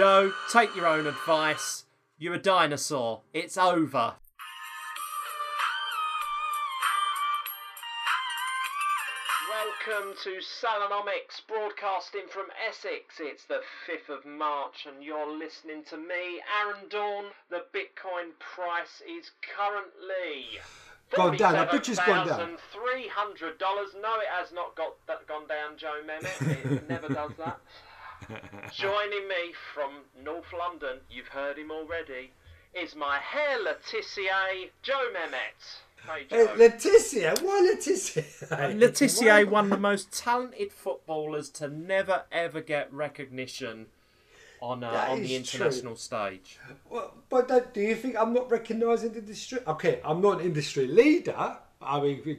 Joe, take your own advice. You're a dinosaur. It's over. Welcome to Salonomics, broadcasting from Essex. It's the 5th of March and you're listening to me, Aaron Dawn. The Bitcoin price is currently gone down. I bet it's gone down. $300. No, it has not gone down, Joe Mehmet. It never does that. Joining me from North London, you've heard him already, is my hair Letitia, Joe Mehmet. Hey, Letitia? Why Letitia? Letitia, one of the most talented footballers to never ever get recognition on the international stage. Well, but do you think I'm not recognising the industry? Okay, I'm not an industry leader. I mean,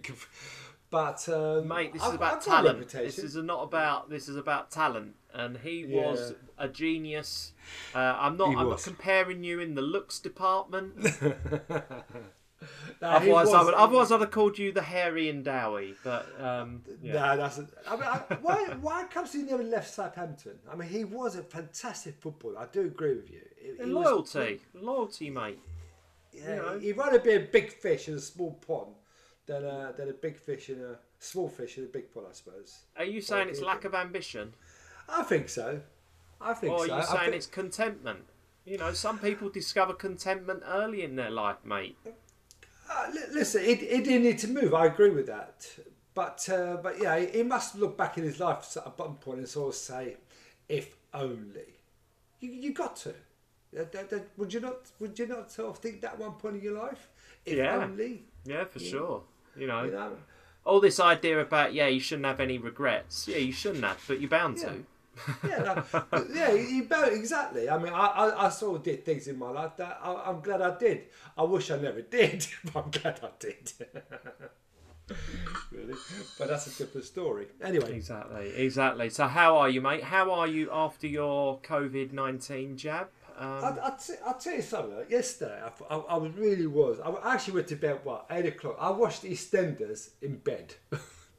but mate, this is about talent. This is not about. This is about talent. And he was a genius. I'm not comparing you in the looks department. No, otherwise, I'd have called you the hairy and dowie. But no, that's. Why comes he never left Southampton? I mean, he was a fantastic footballer. I do agree with you. Loyalty, mate. Yeah, you know. He'd rather be a big fish in a small pond than a big fish in a small fish in a big pond. I suppose. Are you saying it's lack of ambition? I think so. Or are you saying it's contentment? You know, some people discover contentment early in their life, mate. Listen, he didn't need to move. I agree with that. But yeah, he must look back in his life at one point and sort of say, "If only." You got to. Would you not? Would you not sort of think that one point in your life? If only. Yeah, for sure. You know. All this idea about, you shouldn't have any regrets. Yeah, you shouldn't have, but you're bound to. Yeah, no, you're bound, exactly. I mean, I sort of did things in my life that I'm glad I did. I wish I never did, but I'm glad I did. Really? But that's a different story. Anyway. Exactly. So how are you, mate? How are you after your COVID-19 jab? I'll tell you something. Yesterday, I really was. I actually went to bed, 8 o'clock. I watched EastEnders in bed.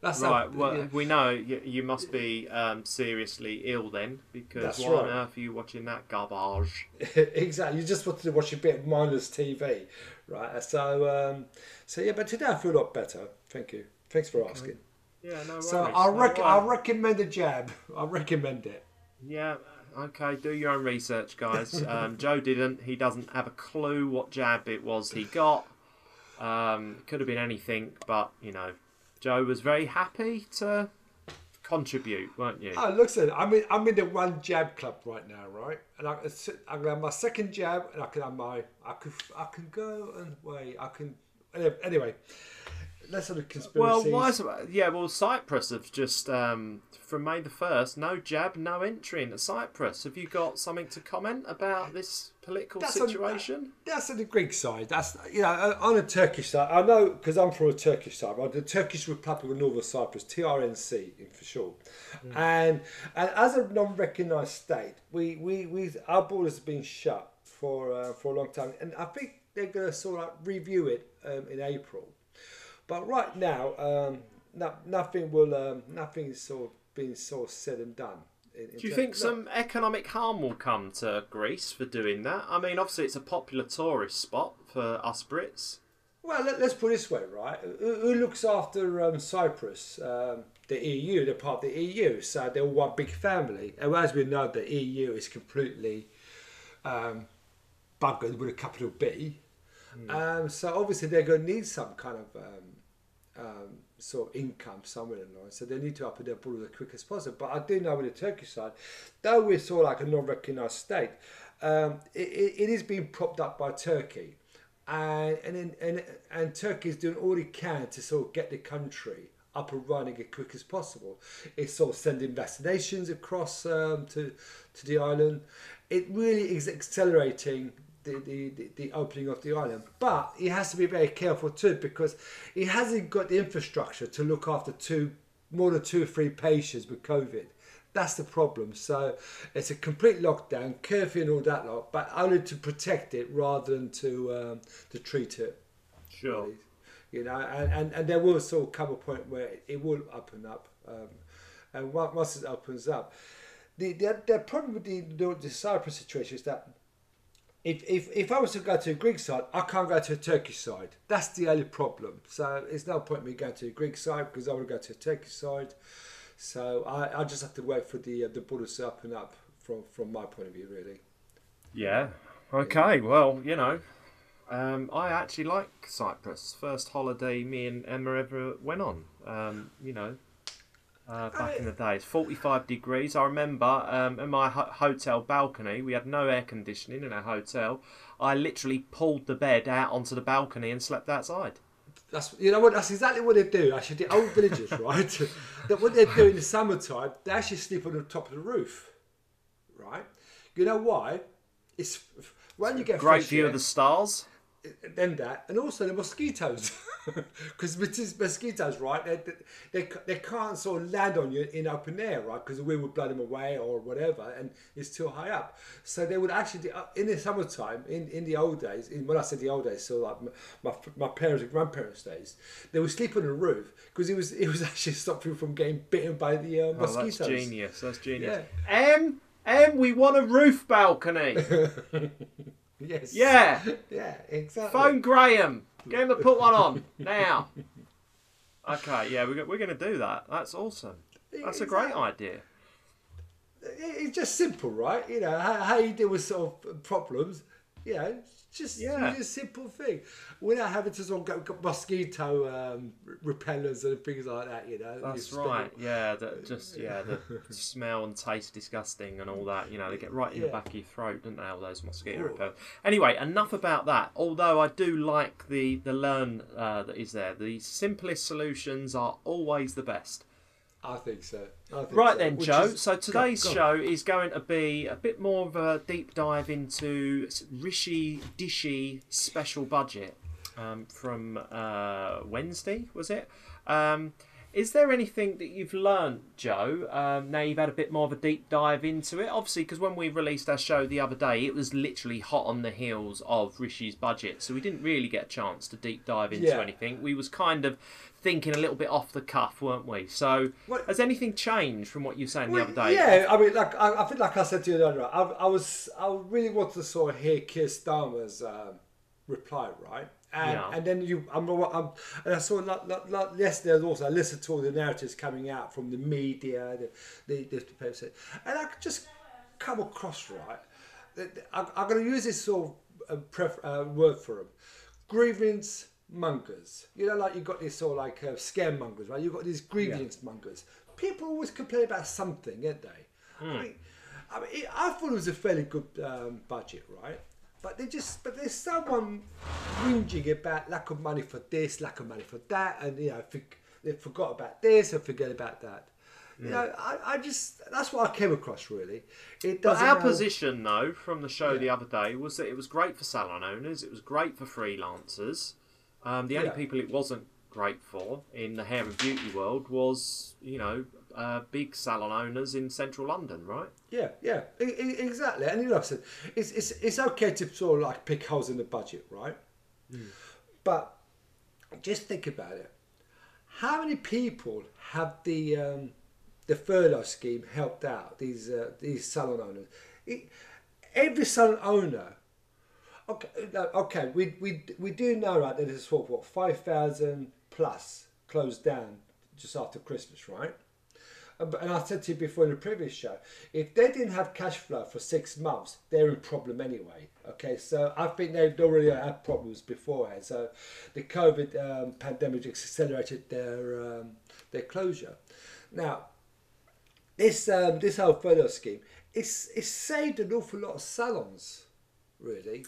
That's right. We know you must be seriously ill then, because on earth are you watching that garbage? Exactly. You just wanted to watch a bit of mindless TV, right? So yeah, but today I feel a lot better. Thank you. Thanks for asking. Yeah, no worries. So I recommend a jab. I recommend it. Yeah. Okay, do your own research, guys. Joe didn't. He doesn't have a clue what jab it was he got. Could have been anything, but, Joe was very happy to contribute, weren't you? Oh, listen, I'm in the one jab club right now, right? And I can have my second jab, and I can have my... I can go and wait. I can... Anyway... That's sort of conspiracies. Well, Cyprus have just, from May the 1st, no jab, no entry into Cyprus. Have you got something to comment about this political situation? That's on the Greek side. That's, on the Turkish side. I know, because I'm from a Turkish side, right? The Turkish Republic of Northern Cyprus, TRNC for short. Mm. And as a non-recognised state, our borders have been shut for a long time. And I think they're going to sort of review it in April. But right now, nothing is sort of being sort of said and done. Do you think some economic harm will come to Greece for doing that? I mean, obviously it's a popular tourist spot for us Brits. Well, let's put it this way, right? Who looks after Cyprus? The EU, they're part of the EU, so they're all one big family. And as we know, the EU is completely buggered with a capital B. Mm. So obviously they're going to need some kind of sort of income somewhere in the line. So they need to up their border as quick as possible. But I do know with the Turkish side, though we're sort of like a non-recognised state, it is being propped up by Turkey, and Turkey is doing all it can to sort of get the country up and running as quick as possible. It's sort of sending vaccinations across to the island. It really is accelerating the opening of the island, but he has to be very careful too, because he hasn't got the infrastructure to look after more than two or three patients with COVID. That's the problem. So it's a complete lockdown, curfew and all that lot, but only to protect it rather than to treat it. Sure. Really. And there will sort of come a point where it will open up, and once it opens up, The problem with the Cyprus situation is that if I was to go to a Greek side, I can't go to a Turkish side. That's the only problem. So it's no point me going to a Greek side because I would go to a Turkish side. So I just have to wait for the borders to open up from my point of view, really. Yeah. Okay. Well, you know, I actually like Cyprus. First holiday me and Emma ever went on. You know. Back in the day, it's 45 degrees. I remember in my hotel balcony, we had no air conditioning in our hotel. I literally pulled the bed out onto the balcony and slept outside. That's, you know what? That's exactly what they do. Actually, the old villagers, right? That what they do in the summertime, they actually sleep on the top of the roof, right? You know why? It's when you get great view of the stars. Then that, and also the mosquitoes, because mosquitoes, right? They can't sort of land on you in open air, right? Because the wind would blow them away or whatever, and it's too high up. So they would actually in the summertime, in the old days, when I said the old days, so like my parents and grandparents' days, they would sleep on the roof because it was actually stopping people from getting bitten by the mosquitoes. Oh, that's genius. That's genius. Yeah. We want a roof balcony. Yes. Yeah. Yeah, exactly. Phone Graham. Get him to put one on now. Okay, yeah, we're going to do that. That's awesome. That's exactly. A great idea. It's just simple, right? You know, how you deal with sort of problems, you know, just a simple thing. We're not having to sort of get mosquito repellers and things like that, you know. That's right, yeah. The smell and taste disgusting and all that, you know. They get right in the back of your throat, don't they, all those mosquito repellers. Anyway, enough about that. Although I do like the learn that is there. The simplest solutions are always the best. I think so. Right then, Joe. So today's show is going to be a bit more of a deep dive into Rishi Dishy special budget from Wednesday, was it? Is there anything that you've learned, Joe, now you've had a bit more of a deep dive into it? Obviously, because when we released our show the other day, it was literally hot on the heels of Rishi's budget. So we didn't really get a chance to deep dive into anything. We was kind of thinking a little bit off the cuff, weren't we? So has anything changed from what you were saying the other day? Yeah, I mean, like I think like I said to you earlier, I really wanted to sort of hear Keir Starmer's reply, right? And then and I saw like yesterday also. I listened to all the narratives coming out from the media, the and I just come across right. I'm going to use this sort of word for them, grievance mongers. You know, like you got this sort of like scaremongers, right? You got these grievance mongers. People always complain about something, don't they? I thought it was a fairly good budget, right? But there's someone whinging about lack of money for this, lack of money for that, and you know they forgot about this and forget about that. You know, I just that's what I came across really. But our position though from the show the other day was that it was great for salon owners, it was great for freelancers. The only people it wasn't great for in the hair and beauty world was you know. Big salon owners in central London, right? Yeah, exactly. And you know, I said it's okay to sort of like pick holes in the budget, right? But just think about it. How many people have the furlough scheme helped out these salon owners? Every salon owner. Okay. We do know right that there's 5,000 plus closed down just after Christmas, right? And I said to you before in the previous show, if they didn't have cash flow for 6 months, they're in problem anyway. Okay, so I think they've already had problems beforehand. So the COVID pandemic accelerated their closure. Now, this whole furlough scheme, it's saved an awful lot of salons, really.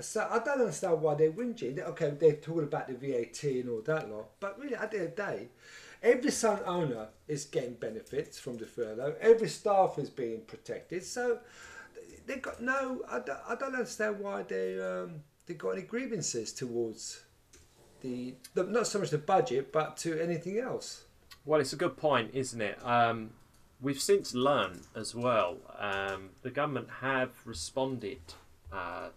So I don't understand why they're whinging. Okay, they're talking about the VAT and all that lot, but really at the end of the day, every salon owner is getting benefits from the furlough. Every staff is being protected. So they've got no. I don't understand why they got any grievances towards the not so much the budget, but to anything else. Well, it's a good point, isn't it? We've since learned as well. The government have responded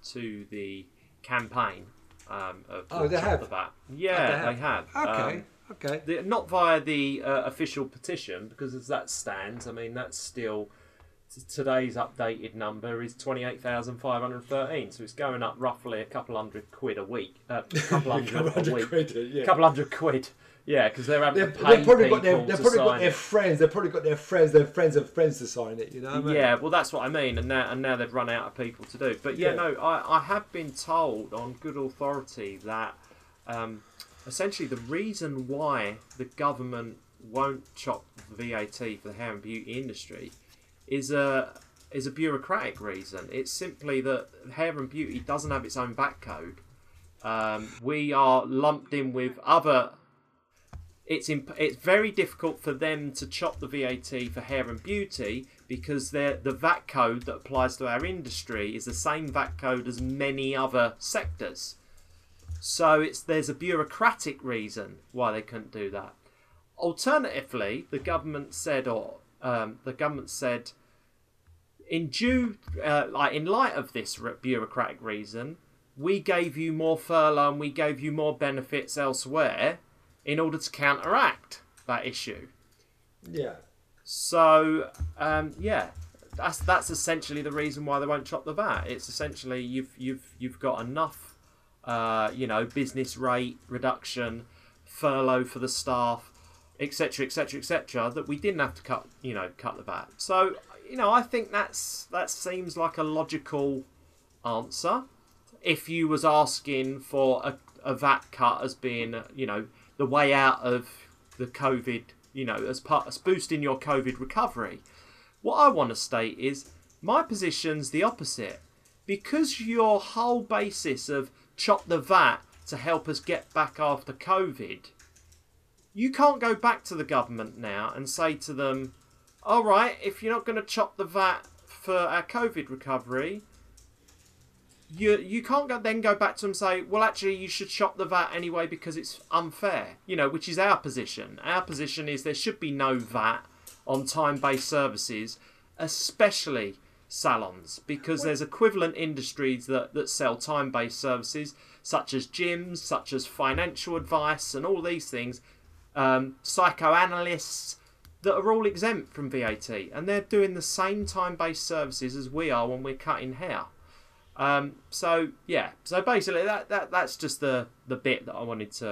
to the campaign of they have. Yeah, they have. Okay. Okay. Not via the official petition, because as that stands, I mean, that's still today's updated number is 28,513, so it's going up roughly a couple £100 a week. A couple hundred quid. Yeah, because they're having to pay people to sign it. They've probably got their friends of friends to sign it, you know what I mean? Yeah, well, that's what I mean, and now they've run out of people to do. But, yeah, no, I have been told on good authority that essentially the reason why the government won't chop the VAT for the hair and beauty industry is a bureaucratic reason. It's simply that hair and beauty doesn't have its own VAT code. We are lumped in with other... It's very difficult for them to chop the VAT for hair and beauty because the VAT code that applies to our industry is the same VAT code as many other sectors. So there's a bureaucratic reason why they couldn't do that. Alternatively, the government said, in light of this bureaucratic reason, we gave you more furlough and we gave you more benefits elsewhere, in order to counteract that issue. Yeah. So, that's essentially the reason why they won't chop the VAT. It's essentially you've got enough, business rate reduction, furlough for the staff, etc., etc., etc., that we didn't have to cut the VAT. So, I think that seems like a logical answer. If you was asking for a VAT cut as being, the way out of the COVID, as boosting your COVID recovery. What I want to state is my position's the opposite. Because your whole basis of chop the VAT to help us get back after COVID, you can't go back to the government now and say to them, all right, if you're not going to chop the VAT for our COVID recovery, You can't go back to them and say, well, actually, you should chop the VAT anyway because it's unfair, which is our position. Our position is there should be no VAT on time-based services, especially salons, because there's equivalent industries that sell time-based services, such as gyms, such as financial advice and all these things, psychoanalysts that are all exempt from VAT. And they're doing the same time-based services as we are when we're cutting hair. So basically that's just the bit that I wanted to...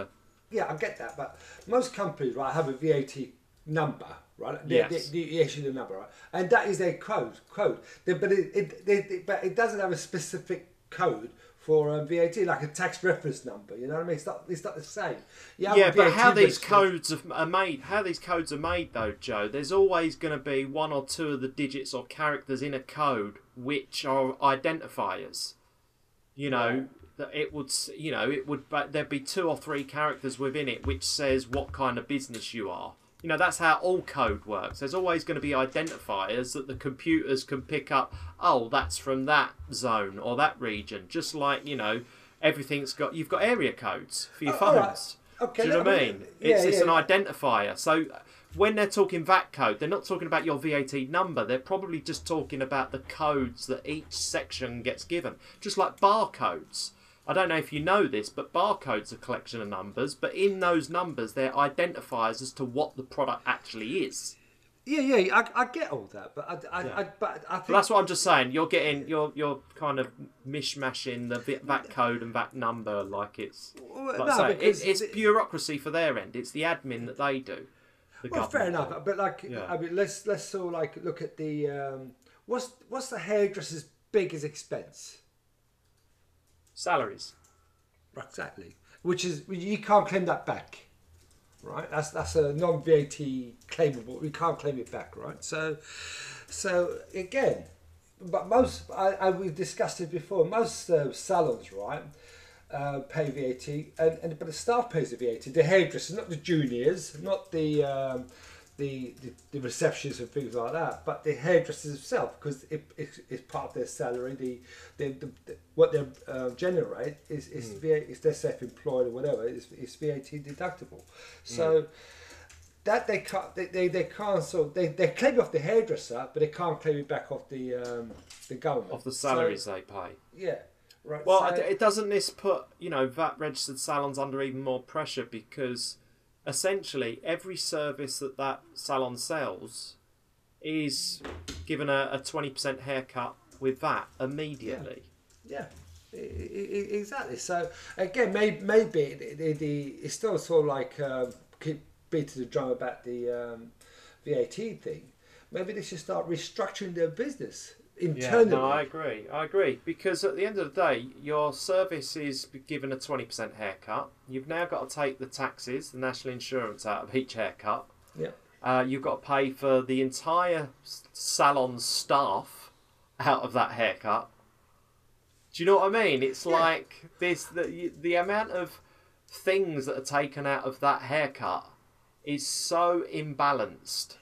Yeah, I get that, but most companies, right, have a VAT number, right? They issue the number, right? And that is their code. But it doesn't have a specific code for VAT, like a tax reference number, you know what I mean? It's not the same. Yeah, but how these codes are made though, Joe, there's always going to be one or two of the digits or characters in a code which are identifiers. But there'd be two or three characters within it which says what kind of business you are. That's how all code works. There's always going to be identifiers that the computers can pick up. Oh, that's from that zone or that region. Just like, everything's got... You've got area codes for your phones. Right. Okay, do you know what I mean? It's an identifier. So... When they're talking VAT code, they're not talking about your VAT number. They're probably just talking about the codes that each section gets given. Just like barcodes. I don't know if you know this, but barcodes are a collection of numbers. But in those numbers, they're identifiers as to what the product actually is. Yeah. I get all that, but I think that's what I'm just saying. You're getting you're kind of mishmashing the VAT code and VAT number like it's it's bureaucracy for their end. It's the admin that they do. Well, fair enough, but let's all look at the what's the hairdresser's biggest expense? Salaries, exactly. Which is you can't claim that back, right? That's a non-VAT claimable. We can't claim it back, right? So again, but most we've discussed it before. Most salons, right, pay VAT, but the staff pays the VAT. The hairdressers, not the juniors, not the receptionists and things like that, but the hairdressers themselves, because it's part of their salary. What they generate is VAT. If they're self-employed or whatever, it's VAT deductible. So that they can't. So they claim off the hairdresser, but they can't claim it back off the government. Off the salaries they pay. Yeah. Right, well, doesn't this put, VAT-registered salons under even more pressure because essentially every service that salon sells is given a 20% haircut with that immediately. Yeah. Exactly. So again, maybe it's still sort of like beat to the drum about the VAT thing. Maybe they should start restructuring their business internally. Yeah, no, I agree. Because at the end of the day, your service is given a 20% haircut. You've now got to take the taxes, the national insurance out of each haircut. Yeah. You've got to pay for the entire salon staff out of that haircut. Do you know what I mean? It's like this: the amount of things that are taken out of that haircut is so imbalanced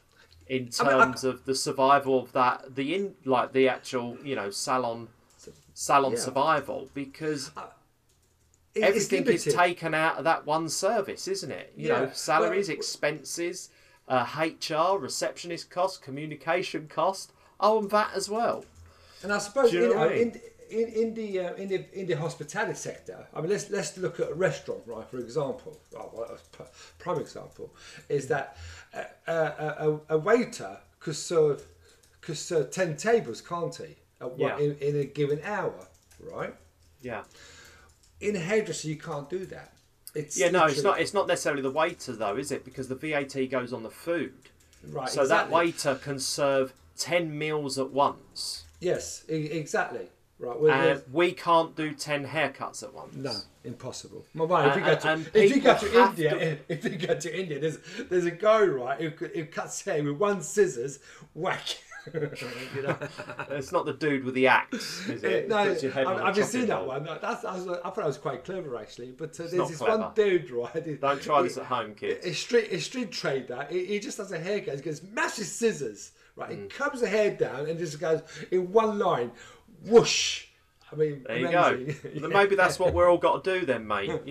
in terms of the survival of that, the actual salon survival, because everything is taken out of that one service, isn't it? You know, salaries, expenses, HR, receptionist cost, communication cost, and that as well. And I suppose in the hospitality sector, I mean, let's look at a restaurant, right? For example, prime example is that a waiter could serve 10 tables, can't he? In a given hour, right? Yeah. In a hairdresser, you can't do that. It's not necessarily the waiter though, is it? Because the VAT goes on the food, right? So that waiter can serve 10 meals at once. Yes, exactly. Right, we can't do 10 haircuts at once. No, impossible. My mind, if you go to India, there's a guy, right, who cuts hair with one scissors, whack. You know? It's not the dude with the axe, is it? No, I've just seen that one. I thought I was quite clever actually, but there's this clever one dude, right? Don't try this at home, kids. A street trader. He just has a haircut. He goes, massive scissors, right? He combs the hair down and just goes in one line. Whoosh! I mean, there you go. Yeah. Maybe that's what we're all got to do then, mate. 1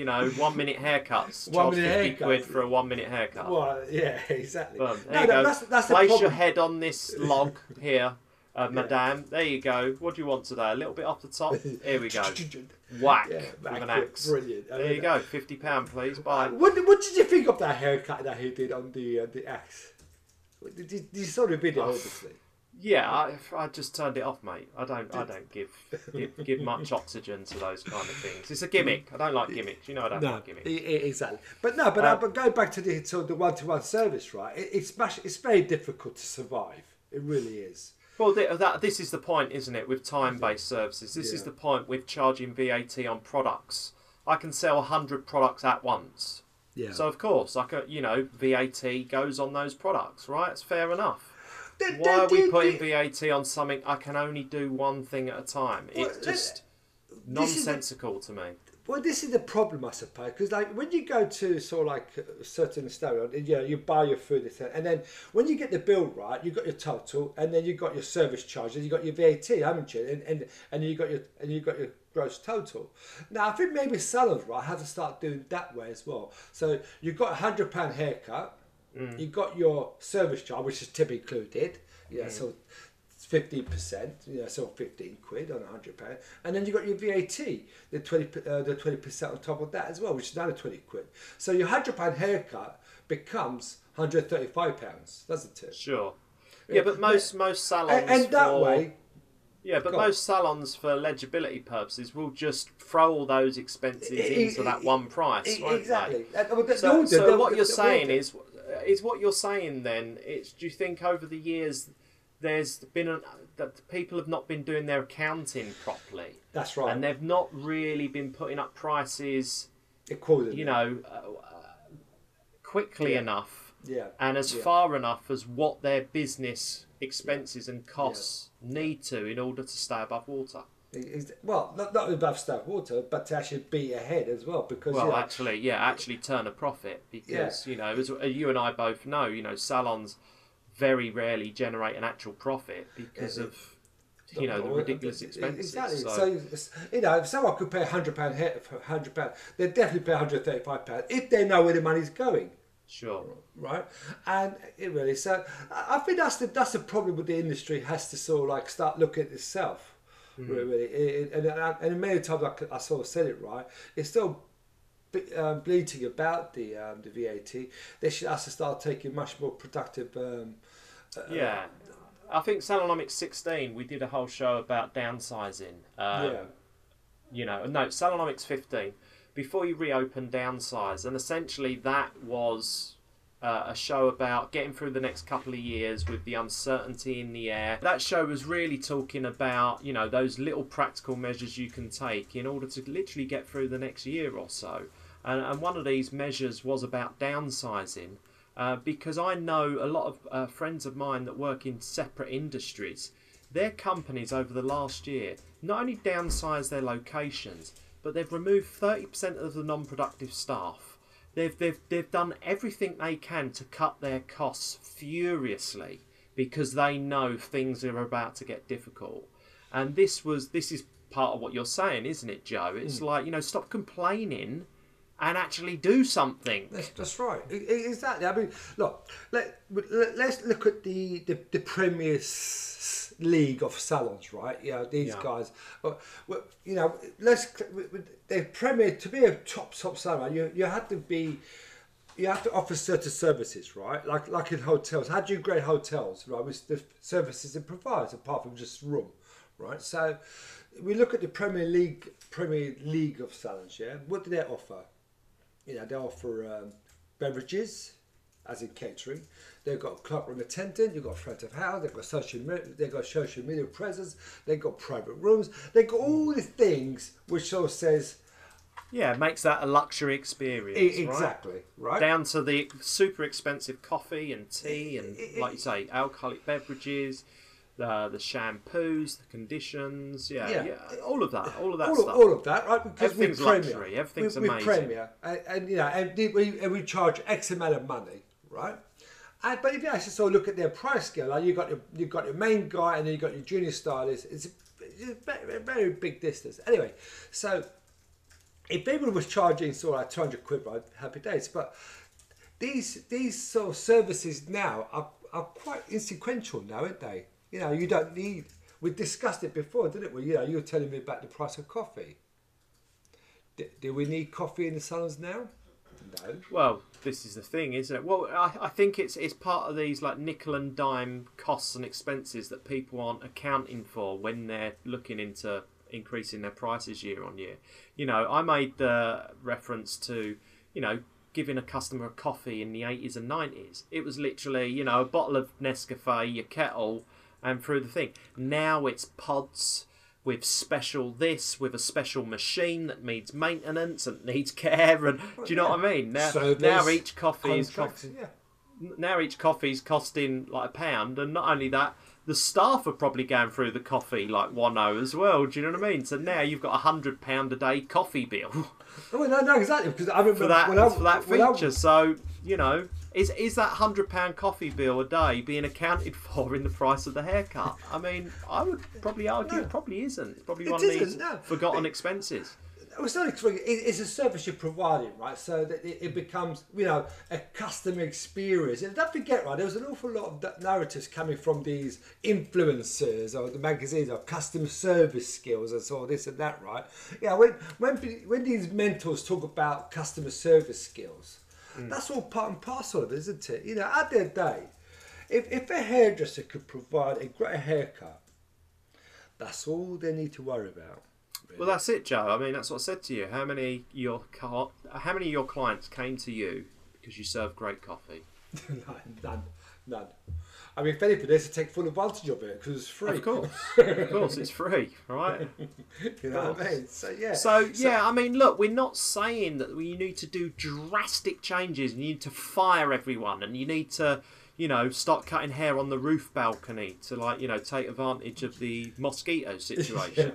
minute haircuts. 1 minute haircut. £50 for a 1 minute haircut. Well, yeah, exactly. There you go. That's Place your head on this log here, madame. There you go. What do you want today? A little bit off the top. Here we go. Whack with an axe. Brilliant. There you go. £50, please. Bye. What did you think of that haircut that he did on the axe? Did you saw the video, obviously? Yeah, I just turned it off, mate. I don't give much oxygen to those kind of things. It's a gimmick. I don't like gimmicks. Like gimmicks. Exactly. But going back to the one-to-one service, right? It's very difficult to survive. It really is. Well, this is the point, isn't it? With time-based services, this is the point with charging VAT on products. I can sell 100 products at once. Yeah. So of course, I can. VAT goes on those products, right? It's fair enough. Why are we putting VAT on something? I can only do one thing at a time. It's just nonsensical to me. Well, this is the problem, I suppose, because like when you go to sort of like a certain restaurant, you buy your food, and then when you get the bill, right, you've got your total, and then you've got your service charges, you've got your VAT, haven't you? And you've got your gross total. Now I think maybe salons, right, have to start doing that way as well. So you've got £100 haircut. Mm. You got your service charge, which is tip included, so 50%, so £15 on £100, and then you got your VAT, the 20% on top of that as well, which is another £20. So your £100 haircut becomes £135, doesn't it? Sure. Yeah, but most salons most salons, for legibility purposes, will just throw all those expenses into that one price, won't they? Exactly. So what you're saying is what you're saying then, do you think over the years there's been that people have not been doing their accounting properly? That's right. And they've not really been putting up prices, quickly enough and as far enough as what their business expenses and costs need to in order to stay above water. Well, not above staff water, but to actually be ahead as well. Because actually turn a profit. Because as you and I both know, salons very rarely generate an actual profit because of the ridiculous expenses. Exactly. So if someone could pay £100 hair for £100, they'd definitely pay £135 if they know where the money's going. Sure. Right, and it really. So I think that's the problem with the industry. Has to sort of like start looking at itself. Mm-hmm. Really, and many times I sort of said it right. It's still bleating about the VAT. They should have to start taking much more productive Yeah. I think Salonomics 16, we did a whole show about downsizing. You know, no, Salonomics 15, before you reopen, downsize. And essentially that was a show about getting through the next couple of years with the uncertainty in the air. That show was really talking about, you know, those little practical measures you can take in order to literally get through the next year or so. And one of these measures was about downsizing. Because I know a lot of friends of mine that work in separate industries, their companies over the last year not only downsized their locations, but they've removed 30% of the non-productive staff. They've done everything they can to cut their costs furiously because they know things are about to get difficult. And this is part of what you're saying, isn't it, Joe? It's like, you know, stop complaining and actually do something. That's right. Exactly. I mean, look, let's look at the Premier League of salons, right? You know, these guys, you know, they're Premier, to be a top salon, you have to offer certain services, right? Like in hotels. How do you grade hotels, right? With the services it provides, apart from just room, right? So we look at the Premier League of salons, yeah? What do they offer? You know, they offer beverages, as in catering. They've got cloakroom attendant. You've got front of house. They've got social media presence. They've got private rooms. They've got all the things which sort of says, yeah, makes that a luxury experience. Exactly, right? Down to the super expensive coffee and tea and, like you say, alcoholic beverages. The shampoos, the conditions, all of that stuff. All of that, right? Because everything's luxury, everything's amazing. We Premier, and you know, and we charge X amount of money, right? But if you actually sort of look at their price scale, like you got your main guy, and then you got your junior stylist. It's a very big distance. Anyway, so if everyone was charging sort of like 200 quid, right, happy days. But these sort of services now are quite insequential now, aren't they? You know, you don't need, we discussed it before, didn't we? You know, you were telling me about the price of coffee. Do we need coffee in the salons now? No. Well, this is the thing, isn't it? Well, I think it's part of these like nickel and dime costs and expenses that people aren't accounting for when they're looking into increasing their prices year on year. You know, I made the reference to, you know, giving a customer a coffee in the 80s and 90s. It was literally, you know, a bottle of Nescafe, your kettle, and through the thing. Now it's pods with special this, with a special machine that needs maintenance and needs care. And do you know what I mean? Now each coffee is costing like £1, and not only that, the staff are probably going through the coffee like 1.0 as well. Do you know what I mean? So now you've got £100 a day coffee bill. Oh no, exactly. Because I remember for that feature. So you know. Is that £100 coffee bill a day being accounted for in the price of the haircut? I mean, I would probably argue it probably isn't. It's probably one of these forgotten expenses. It's a service you're providing, right? So that it becomes, you know, a customer experience. And don't forget, right, there was an awful lot of narratives coming from these influencers or the magazines of customer service skills and so this and that, right? Yeah, when these mentors talk about customer service skills, that's all part and parcel of it, isn't it? You know, at the end of the day, if a hairdresser could provide a great haircut, that's all they need to worry about. Really. Well, that's it, Joe. I mean, that's what I said to you. How many of your clients came to you because you served great coffee? None. I mean, if anything, they should take full advantage of it because it's free. Of course, it's free, right? You know what I mean? So, I mean, look, we're not saying that you need to do drastic changes and you need to fire everyone and you need to, you know, start cutting hair on the roof balcony to, like, you know, take advantage of the mosquito situation.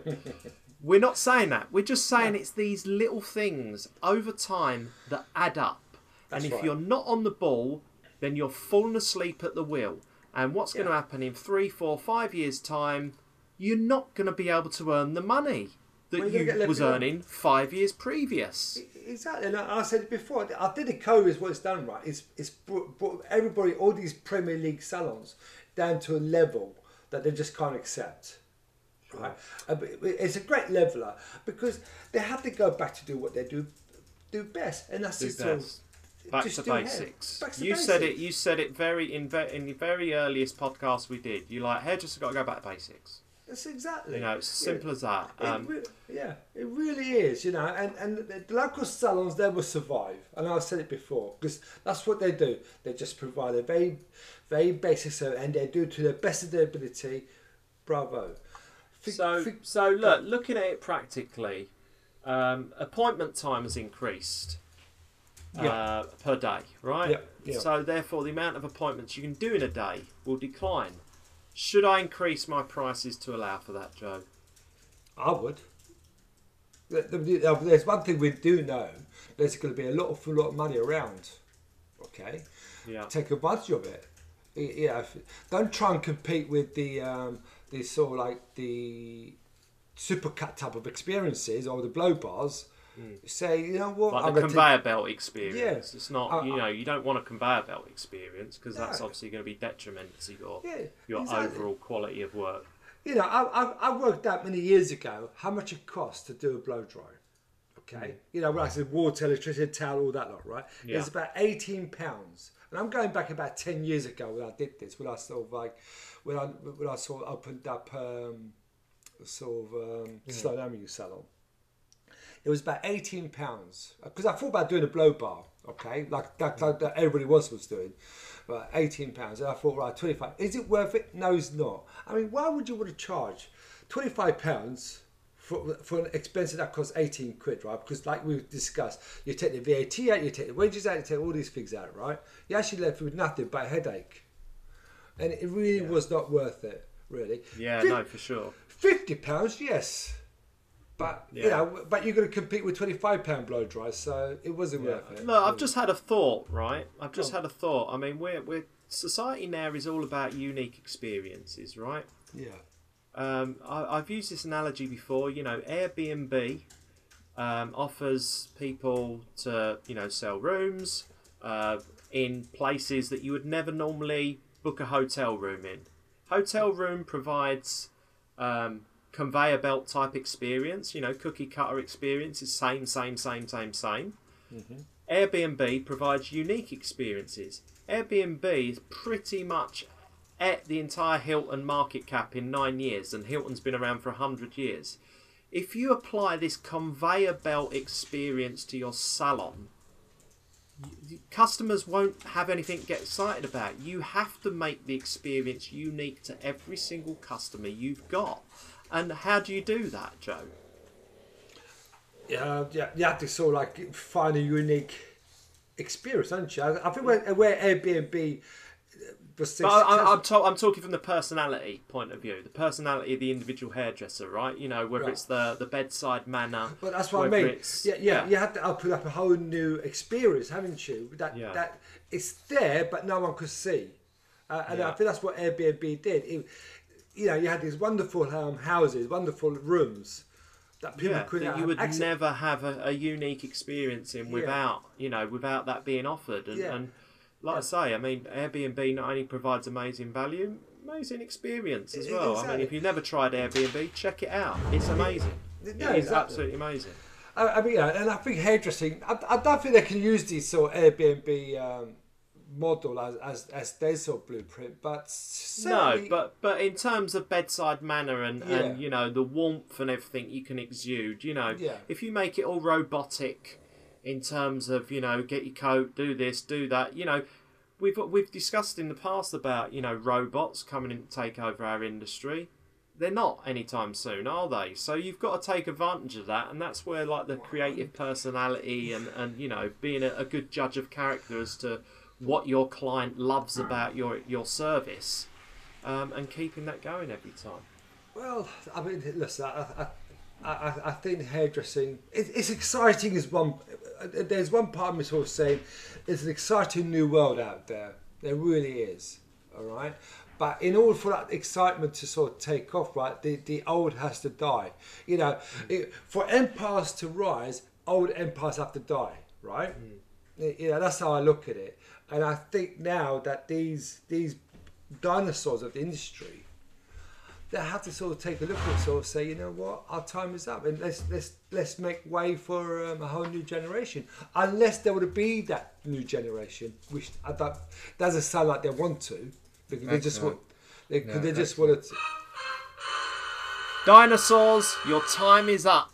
We're not saying that. We're just saying it's these little things over time that add up. That's and if you're not on the ball, then you're falling asleep at the wheel. And what's going to happen in 3, 4, 5 years' time, you're not going to be able to earn the money that you was earning 5 years previous. Exactly. And I said it before, I think the COVID is what it's done, right? It's brought everybody, all these Premier League salons, down to a level that they just can't accept. Right? It's a great leveller because they have to go back to do what they do best. And that's just Back just to basics. Back to you basics. Said it. You said it in the very earliest podcast we did. You like hairdresser got to go back to basics. That's exactly. You know, it's simple as that. It really is. You know, and the local salons, they will survive. And I've said it before because that's what they do. They just provide a very, very basic service, and they do to the best of their ability. Bravo. So look, looking at it practically, appointment time has increased. Yeah. Per day, right? Yeah. So therefore the amount of appointments you can do in a day will decline. Should I increase my prices to allow for that, Joe? I would. There's one thing we do know. There's going to be a lot of money around. Okay? Yeah. Take advantage of it. Yeah. Don't try and compete with the sort of like the supercut type of experiences or the blow bars. Say, you know what? Like the conveyor belt experience. Yes. It's not, you don't want a conveyor belt experience because that's obviously going to be detrimental to your overall quality of work. You know, I worked out many years ago how much it costs to do a blow dry. Okay. Mm. You know, when I said water, electricity, towel, all that lot, right? Yeah. It's about £18. And I'm going back about 10 years ago when I did this, when I sort of opened up Salonomics salon. It was about £18 because I thought about doing a blow bar, okay, like that everybody was doing, but £18. And I thought, right, £25. Is it worth it? No, it's not. I mean, why would you want to charge £25 for an expense that costs £18, right? Because like we discussed, you take the VAT out, you take the wages out, you take all these things out, right? You actually left with nothing but a headache, and it really was not worth it, really. Yeah, no, for sure. £50, yes. But but you're going to compete with £25 blow dry, so it wasn't worth it. Look, I've just had a thought, right? I mean, we're society now is all about unique experiences, right? Yeah. I've used this analogy before. You know, Airbnb offers people to sell rooms in places that you would never normally book a hotel room in. Hotel room provides. Conveyor belt type experience, cookie cutter experience is same. Mm-hmm. Airbnb provides unique experiences. Airbnb is pretty much at the entire Hilton market cap in 9 years, and Hilton's been around for 100 years. If you apply this conveyor belt experience to your salon, customers won't have anything to get excited about. You have to make the experience unique to every single customer you've got. And how do you do that, Joe? Yeah, you have to sort of like find a unique experience, don't you? I think where Airbnb was successful. I'm talking from the personality point of view, the personality of the individual hairdresser, right? You know, whether it's the bedside manner. Well, that's what I mean. You have to put up a whole new experience, haven't you? That it's there, but no one could see. I think that's what Airbnb did. You had these wonderful houses, wonderful rooms that people couldn't. That you would never have a unique experience in without, without that being offered. And I say, I mean, Airbnb not only provides amazing value, amazing experience as well. Exactly. I mean, if you've never tried Airbnb, check it out. It's amazing. It is absolutely amazing. I mean, and I think hairdressing. I don't think they can use these sort of Airbnb. Model as their sort of blueprint, but certainly... No, but in terms of bedside manner and the warmth and everything you can exude, if you make it all robotic in terms of get your coat, do this, do that, we've discussed in the past about robots coming in to take over our industry. They're not anytime soon, are they? So you've got to take advantage of that, and that's where like the creative personality and being a good judge of character as to what your client loves about your service, and keeping that going every time. Well, I mean, listen, I think hairdressing it's exciting. There's one part of me sort of saying there's an exciting new world out there. There really is. All right, but in order for that excitement to sort of take off, right, the old has to die. For empires to rise, old empires have to die. Right. Mm. That's how I look at it. And I think now that these dinosaurs of the industry, that have to sort of take a look at it, sort of say, you know what, our time is up, and let's make way for a whole new generation. Unless there would be that new generation, which I don't, doesn't sound like they want to, because they just want, they just want to. Dinosaurs, your time is up.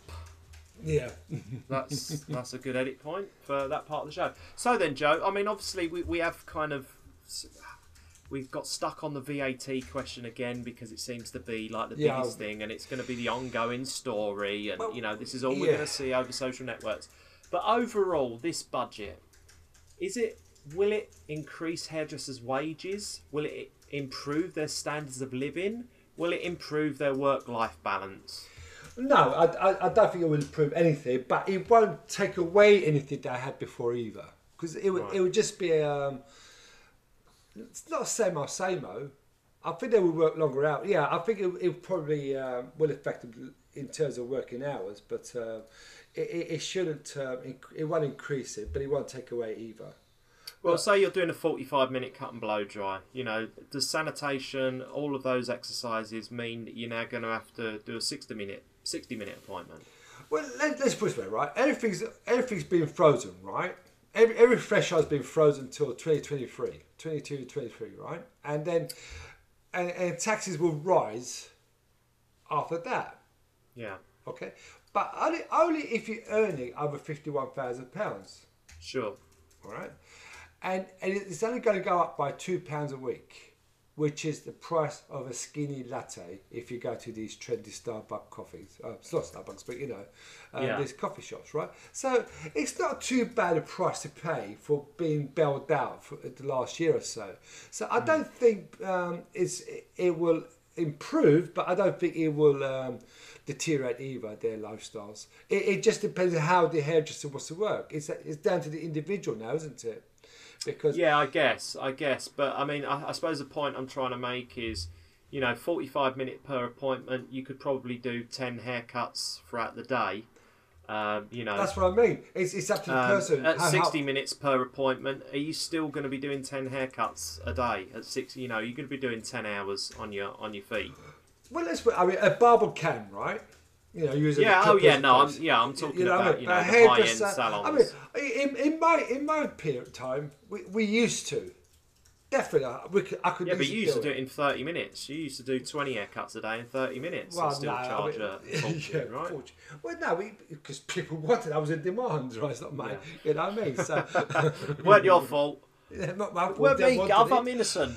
Yeah, that's a good edit point for that part of the show. So then, Joe, I mean, obviously we have kind of. We've got stuck on the VAT question again because it seems to be like the biggest thing, and it's going to be the ongoing story. And, well, you know, this is all we're going to see over social networks. But overall, this budget, will it increase hairdressers' wages? Will it improve their standards of living? Will it improve their work-life balance? No, I don't think it will improve anything, but it won't take away anything that I had before either. Because it would just be... it's not same-o. I think they will work longer out. Yeah, I think it probably will affect them in terms of working hours, but it shouldn't. It won't increase it, but it won't take away either. Well, say you're doing a 45-minute cut and blow dry. You know, does sanitation, all of those exercises, mean that you're now going to have to do a 60-minute appointment? Well, let's put it this way, right? Everything's been frozen, right? Every threshold's been frozen until 2023. 22, 23, right? And then and taxes will rise after that. Yeah. Okay. But only if you're earning over £51,000. Sure. All right. And it's only going to go up by £2 a week, which is the price of a skinny latte if you go to these trendy Starbucks coffees. It's not Starbucks, but you know, these coffee shops, right? So it's not too bad a price to pay for being bailed out for the last year or so. So I don't think it will improve, but I don't think it will deteriorate either, their lifestyles. It just depends on how the hairdresser wants to work. It's down to the individual now, isn't it? Because I guess. But I mean, I suppose the point I'm trying to make is, you know, 45 minute per appointment, you could probably do 10 haircuts throughout the day. You know, that's what I mean. It's up to the person. At 60 minutes per appointment, are you still going to be doing 10 haircuts a day? At 60, you know, you're going to be doing 10 hours on your feet. Well, a barber can, right? You know, I'm talking about, you know, the high-end salons. I mean, in my period of time, we used to. Definitely, I could. Yeah, but you used to do it in 30 minutes. You used to do 20 haircuts a day in 30 minutes. Well, and still charge a fortune, right? Fortune. Well, no, because people wanted. I was in demand, right? It's not mine. Yeah. You know what I mean? So, it weren't your fault. Well, me, I'm innocent.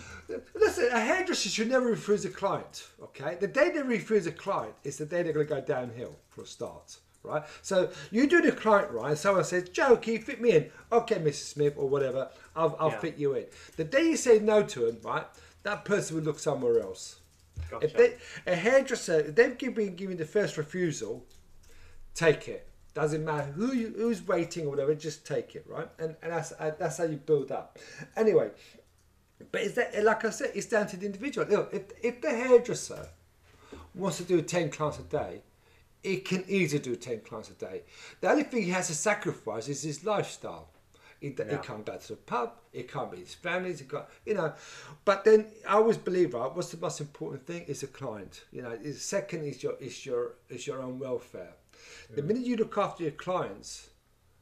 Listen, a hairdresser should never refuse a client, okay? The day they refuse a client is the day they're going to go downhill for a start, right? So you do the client right, and someone says, Joe, can you fit me in? Okay, Mrs. Smith, or whatever, I'll fit you in. The day you say no to them, right, that person will look somewhere else. Gotcha. If they've been given the first refusal, take it. Doesn't matter who's waiting or whatever, just take it, right? And that's how you build up. Anyway, but is that, like I said, it's down to the individual. Look, if the hairdresser wants to do 10 clients a day, it can easily do 10 clients a day. The only thing he has to sacrifice is his lifestyle. He can't go to the pub, it can't be his family, you know. But then I always believe, right, what's the most important thing is the client. You know, the second is your own welfare. The minute you look after your clients,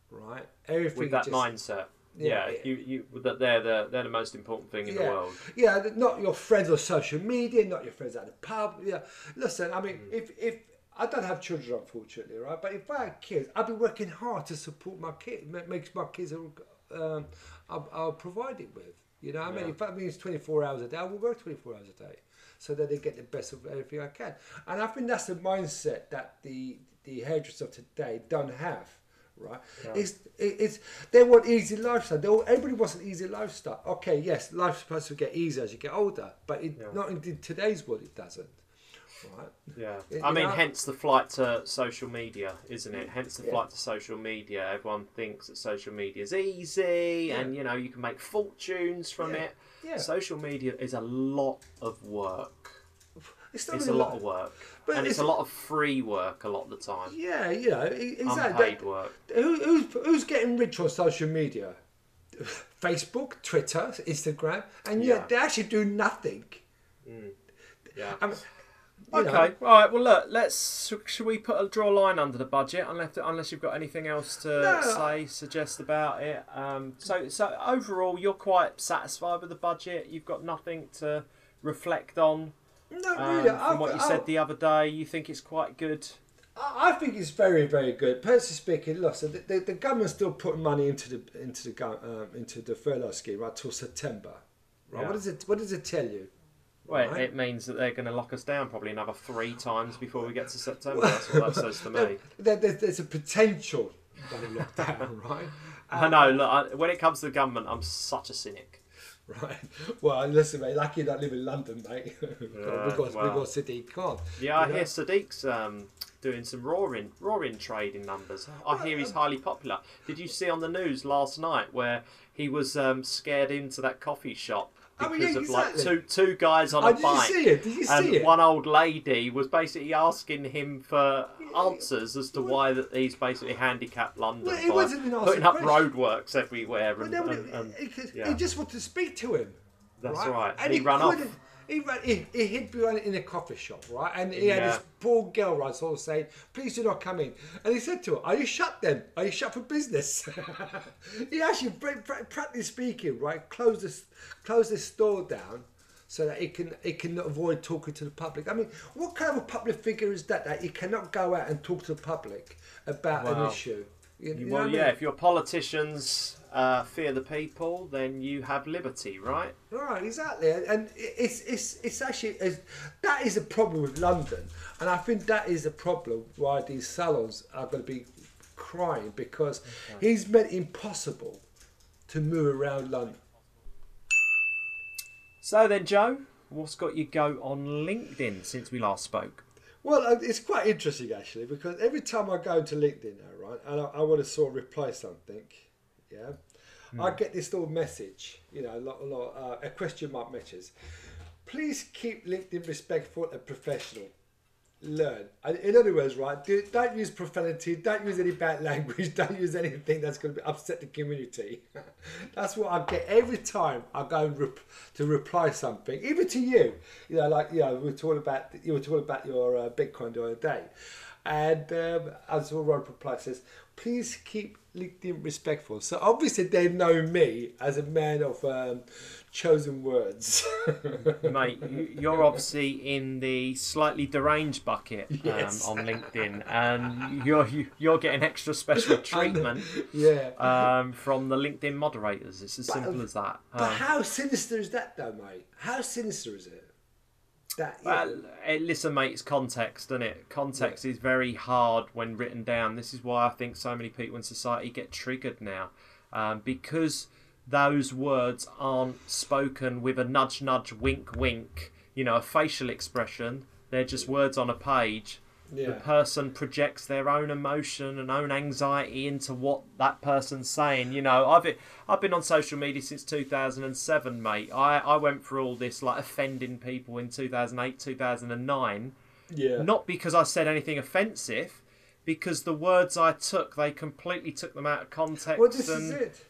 right, everything with that mindset, that they're the most important thing in the world. Yeah, not your friends on social media, not your friends at the pub. Yeah, listen, I mean, if I don't have children, unfortunately, right, but if I had kids, I'd be working hard to support my kids, make my kids. I'll provide it with. You know, what I mean, if that means 24 hours a day, I will work 24 hours a day, so that they get the best of everything I can. And I think that's the mindset that the hairdressers of today don't have, right? Yeah. It's they want easy lifestyle. Everybody wants an easy lifestyle. Okay, yes, life's supposed to get easier as you get older, but not in today's world, it doesn't, right? Yeah, hence the flight to social media, isn't it? Hence the flight to social media. Everyone thinks that social media is easy, and you know, you can make fortunes from it. Yeah. Social media is a lot of work. It's a lot of work, but and it's a lot of free work a lot of the time. Yeah, you know, exactly. Unpaid work. Who's getting rich on social media? Facebook, Twitter, Instagram, and yet they actually do nothing. Mm. Yeah. I mean, Okay, all right. Well, look, let's. Should we draw a line under the budget? Unless you've got anything else to suggest about it. So overall, you're quite satisfied with the budget. You've got nothing to reflect on. No, really. From what you said the other day, you think it's quite good. I think it's very, very good. Personally speaking, look, so the government's still putting money into the furlough scheme right till September. Right. Yeah. What does it tell you? Well, right. It means that they're going to lock us down probably another 3 times before we get to September. Well, that's what that says to me. There's a potential that they'll lock down, right? I know. Look, when it comes to the government, I'm such a cynic. Right. Well, listen, mate, lucky you don't live in London, mate. We've got Sadiq Khan. Yeah, I hear Sadiq's doing some roaring trade in numbers. I hear he's highly popular. Did you see on the news last night where he was scared into that coffee shop? Because exactly. Like two guys on a bike. Did you see it? One old lady was basically asking him for answers as to why that he's basically handicapped London by putting up roadworks everywhere. He just wanted to speak to him. That's right. And he ran off. He hid behind in a coffee shop, right? And he had this poor girl, right, sort of saying, "Please do not come in." And he said to her, "Are you shut then? Are you shut for business?" He actually, practically speaking, right, closed this store down so that it can avoid talking to the public. I mean, what kind of a public figure is that? That you cannot go out and talk to the public about an issue. You know what I mean? If you're politicians. Fear the people, then you have liberty, right? Right, exactly, and it's actually that is a problem with London, and I think that is a problem why these salons are going to be crying because he's made it impossible to move around London. So then, Joe, what's got you go on LinkedIn since we last spoke? Well, it's quite interesting actually because every time I go into LinkedIn, now, right, and I want to sort of reply something. Yeah, I get this little message, you know, a question mark message. Please keep LinkedIn respectful and professional. Learn. In other words, right, don't use profanity, don't use any bad language, don't use anything that's going to upset the community. That's what I get every time I go to reply something, even to you. You know, like, you know, you were talking about your Bitcoin the other day. And as Robert Reply says, please keep LinkedIn respectful. So obviously they know me as a man of chosen words. Mate, you're obviously in the slightly deranged bucket on LinkedIn, and you're getting extra special treatment from the LinkedIn moderators. It's as simple as that. But how sinister is that though, mate? How sinister is it? Well, listen, mate, it's context, isn't it? Context is very hard when written down. This is why I think so many people in society get triggered now. Because those words aren't spoken with a nudge, nudge, wink, wink, you know, a facial expression. They're just words on a page. Yeah. The person projects their own emotion and own anxiety into what that person's saying. You know, I've been on social media since 2007, mate. I went through all this, like, offending people in 2008, 2009. Yeah. Not because I said anything offensive, because the words I took, they completely took them out of context. Well, this is it.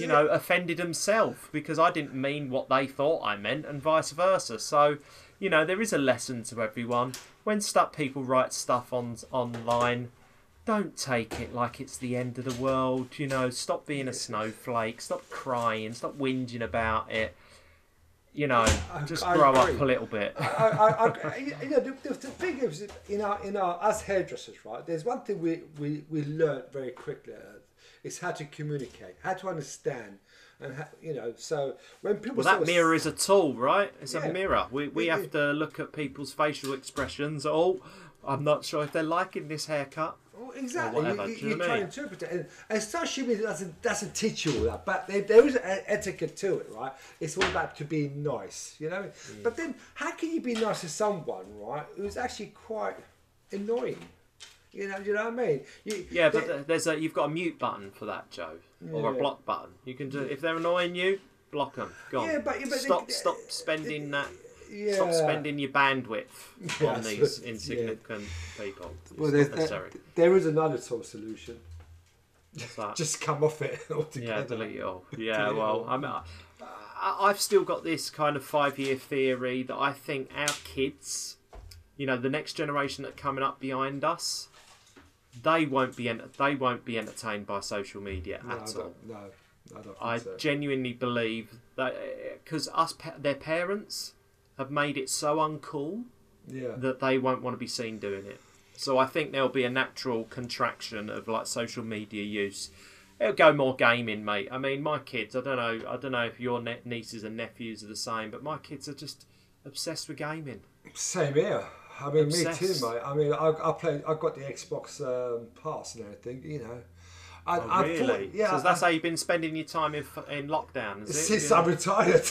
You know, offended himself because I didn't mean what they thought I meant and vice versa. So, you know, there is a lesson to everyone. When people write stuff online, don't take it like it's the end of the world. You know, stop being a snowflake. Stop crying. Stop whinging about it. You know, just grow up a little bit. You know, the thing is, as hairdressers, right, there's one thing we learn very quickly. It's how to communicate, how to understand. And you know, so when people that mirror is a tool, right? It's a mirror. We have to look at people's facial expressions. Oh, I'm not sure if they're liking this haircut. Well, exactly. You try to interpret it, and social media doesn't teach you all that. But there is an etiquette to it, right? It's all about to be nice, you know. Yeah. But then, how can you be nice to someone, right? Who's actually quite annoying. You know what I mean? But you've got a mute button for that, Joe, or a block button. You can do if they're annoying you, block them. Go on. Yeah, but stop spending that. Yeah. Stop spending your bandwidth on these insignificant people. There is another sort of solution. Just come off it altogether. Yeah, delete it all. Yeah, well, I've still got this kind of 5-year theory that I think our kids you know, the next generation that are coming up behind us, they won't be entertained by social media at all. No, I don't think so. Genuinely believe that because their parents have made it so uncool that they won't want to be seen doing it. So I think there'll be a natural contraction of like social media use. It'll go more gaming, mate. I mean, my kids, I don't know if your nieces and nephews are the same, but my kids are just obsessed with gaming. Same here. I mean, obsessed. Me too, mate. I mean, I've got the Xbox Pass and everything, you know. Really? I thought, so that's how you've been spending your time in lockdown, is it? Since I retired.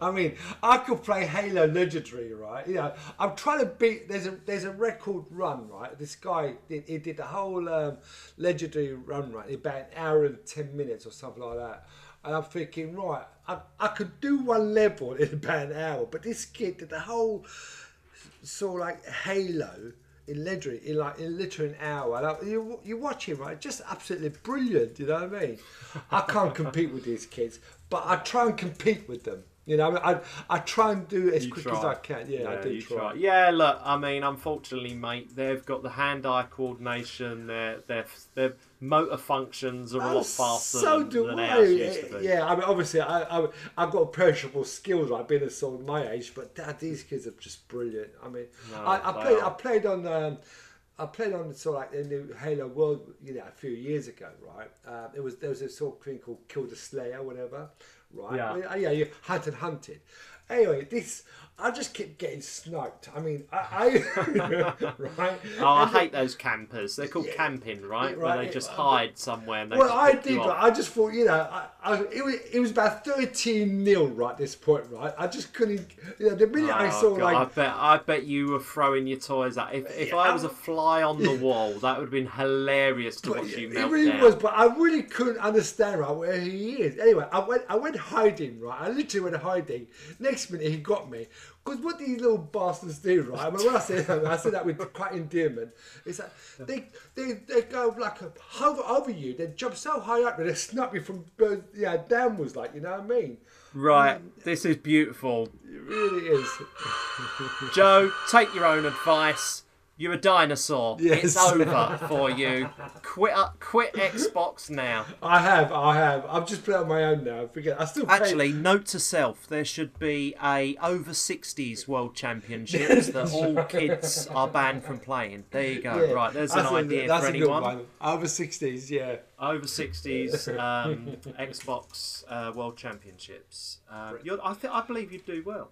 I mean, I could play Halo Legendary, right? You know, I'm trying to beat... There's a record run, right? This guy, he did the whole Legendary run, right? About an hour and 10 minutes or something like that. And I'm thinking, right, I could do one level in about an hour, but this kid did the whole sort of like Halo... in literally an hour. Like, you watch him, right? Just absolutely brilliant, you know what I mean? I can't compete with these kids, but I try and compete with them. You know, I try and do it as quick as I can. Yeah, I do try. Yeah, look, I mean, unfortunately, mate, they've got the hand-eye coordination. Their motor functions are a lot faster than ours used to be. Yeah, I mean, obviously, I've got perishable skills, right, being a sort of my age, but Dad, these kids are just brilliant. I mean, I played on sort of like the new Halo World, you know, a few years ago, right? There was this sort of thing called Kill the Slayer, or whatever. Right? Yeah, you hunted. Anyway, I just kept getting sniped. I mean, I right? Oh, I hate those campers. They're called camping, right? Where they just hide somewhere. And they I just thought, you know, it was about 13-0 right this point, right? I just couldn't, you know, the minute I saw God, like... I bet you were throwing your toys out. If I was a fly on the wall, that would have been hilarious to watch you melt down. It really was, but I really couldn't understand, right, where he is. Anyway, I went hiding, right? I literally went hiding. Next minute, he got me. Because what these little bastards do, right? I mean, when I say that with quite endearment. It's like they go like hover over you. They jump so high up that they snap you from downwards, like, you know what I mean? Right. This is beautiful. It really is. Joe, take your own advice. You're a dinosaur. Yes. It's over for you. Quit Xbox now. I have. I'm just playing on my own now. Actually, note to self: there should be a over 60s World Championships that all kids are banned from playing. There you go. Yeah. Right, there's an idea for anyone. Over 60s, yeah. Over 60s Xbox World Championships. I believe you'd do well.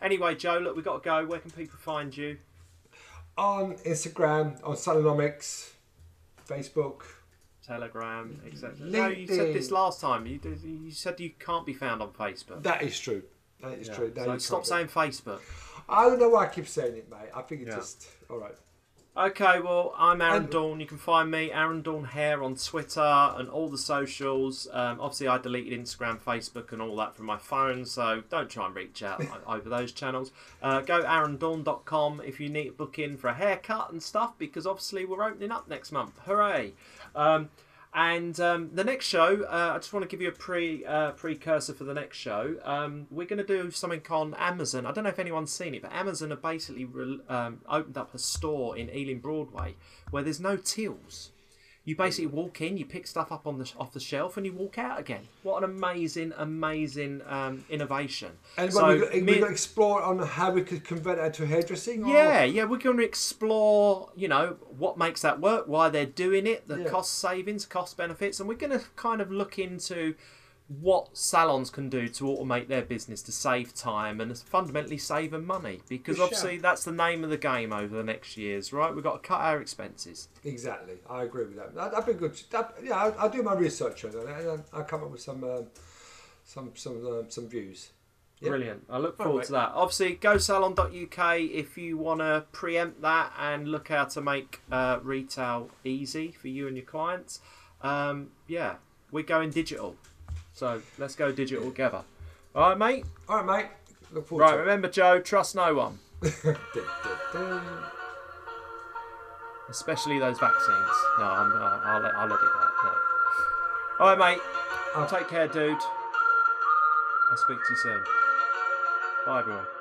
Anyway, Joe, look, we've got to go. Where can people find you? On Instagram, on Salonomics, Facebook, Telegram, etc. No, you said this last time. You said you can't be found on Facebook. That is true. No, so stop saying Facebook. I don't know why I keep saying it, mate. I think it's just... All right. Okay, well, I'm Aaron Dawn. You can find me, Aaron Dawn Hair, on Twitter and all the socials. Obviously, I deleted Instagram, Facebook and all that from my phone, so don't try and reach out over those channels. Go aarondawn.com if you need a book in for a haircut and stuff, because obviously we're opening up next month. Hooray! And the next show, I just want to give you a precursor for the next show. We're going to do something on Amazon. I don't know if anyone's seen it, but Amazon have basically opened up a store in Ealing Broadway where there's no tills. You basically walk in, you pick stuff up off the shelf, and you walk out again. What an amazing innovation! And so we're going to explore on how we could convert that to hairdressing. We're going to explore, you know, what makes that work, why they're doing it, the cost savings, cost benefits, and we're going to kind of look into what salons can do to automate their business to save time and fundamentally save them money, because obviously that's the name of the game over the next years, right? We've got to cut our expenses. Exactly, I agree with that. That'd be good. I do my research on it and I come up with some views. Yep. Brilliant. I look forward to that. Obviously, go salon.uk if you want to preempt that and look how to make retail easy for you and your clients. We're going digital. So let's go digital together. All right, mate? All right, mate. Look forward to it. Remember, Joe, trust no one. Especially those vaccines. No, I'll edit that. No. All right, mate. Take care, dude. I'll speak to you soon. Bye, everyone.